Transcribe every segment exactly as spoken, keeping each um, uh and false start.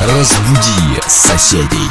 Разбуди соседей.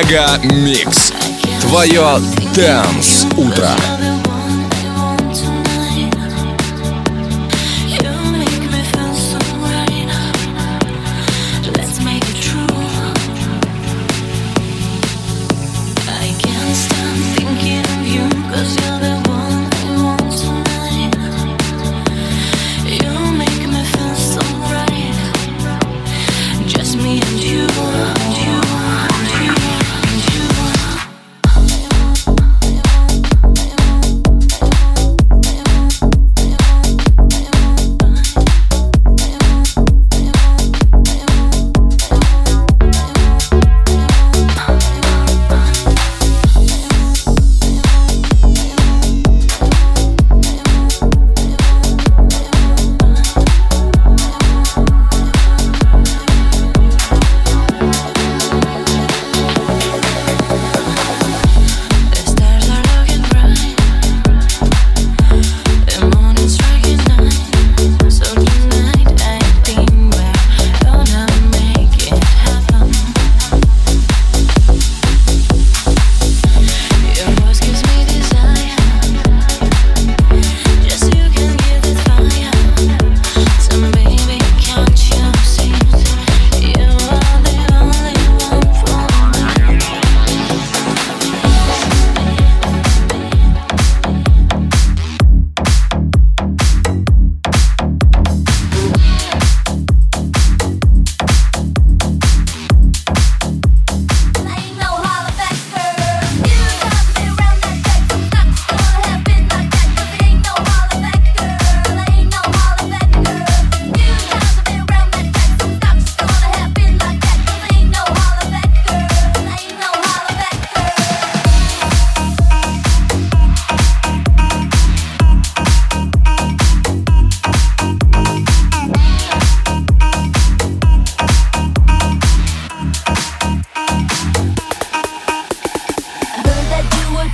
Мегамикс. Твое Dance утро.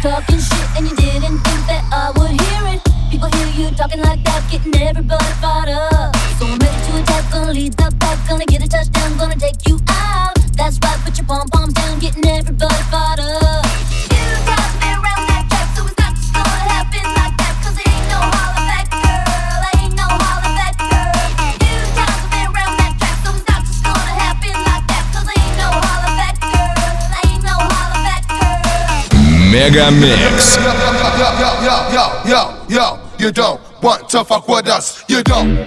Talking shit and you didn't think that I would hear it. People hear you talking like that, getting everybody fired up. So I'm ready to attack, gonna lead the pack, gonna get a touchdown, gonna take you out. That's right, put your pom poms down, getting everybody fired up. You got me round that track, so it's not just gonna happen like that, 'cause it ain't no holler back, girl. Ain't no holler back, girl. You got me round that track, so it's not just gonna happen like that, 'cause ain't no holler back, girl. Ain't no holler back, girl. Megamix. Yo, yo, yo, yo, yo, you don't want to fuck with us, you don't.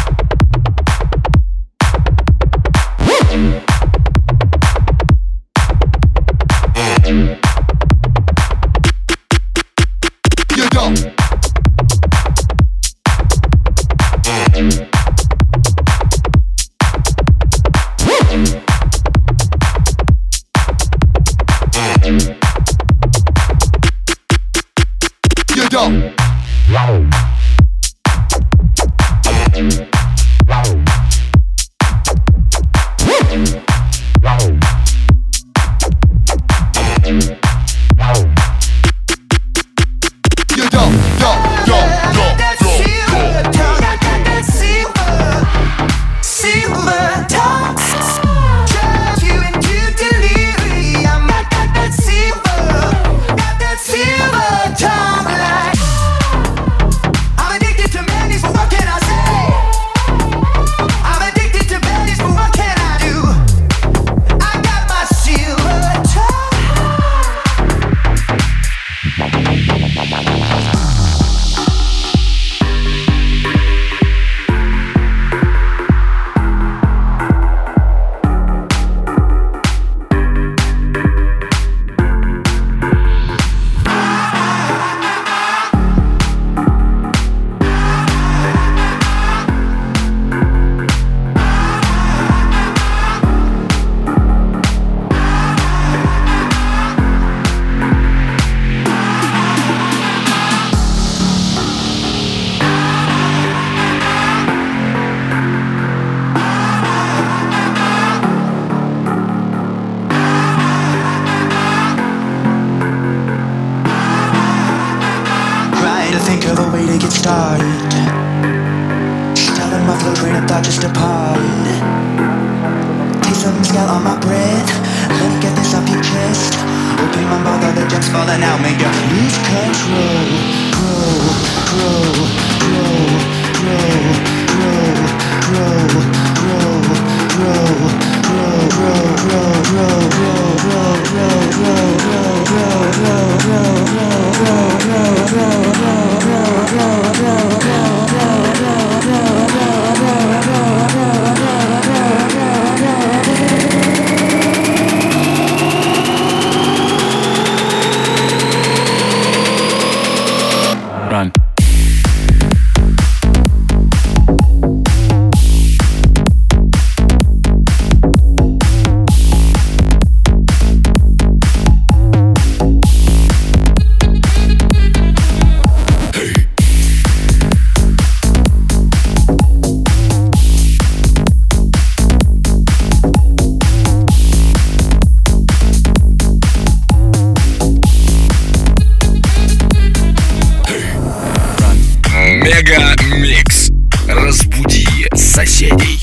You don't. Started, she's telling my flow train of thought just to part. sudden smell on my breath. Let me get this off your chest. Open my mouth, all the gems falling out. Make you lose control. Grow, grow, grow, grow, grow, grow, grow, grow, grow, grow, grow, grow, grow, grow, grow, grow, grow, grow, grow, grow, grow, grow, grow, grow, grow, grow, grow, grow. Мегамикс. Разбуди соседей.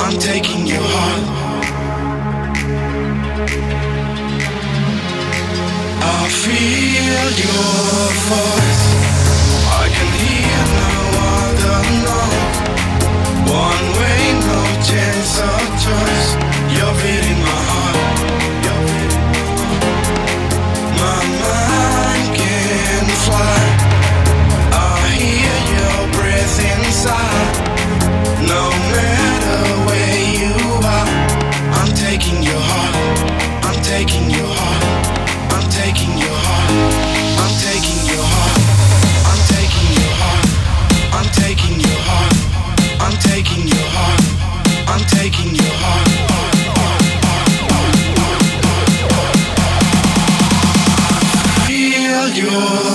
I'm taking your heart. I feel your voice. I can hear no other note. One way, no chance of choice. You're beating my heart. You're beating my heart. My mind can fly. I hear your breath inside. No matter where you are, I'm taking your heart. I'm taking your heart. I'm taking your heart. I'm taking your heart. I'm taking your heart. I'm taking your heart. I'm taking your heart. I'm taking your heart. Feel your soul.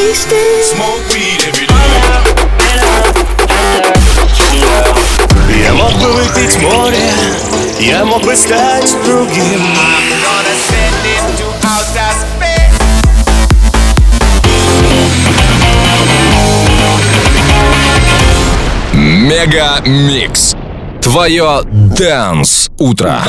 wasted. Smoke weed every day. Я мог бы выпить море, я мог бы стать другим. I'm gonna send it to outer space. Мегамикс. Твое Dance утро.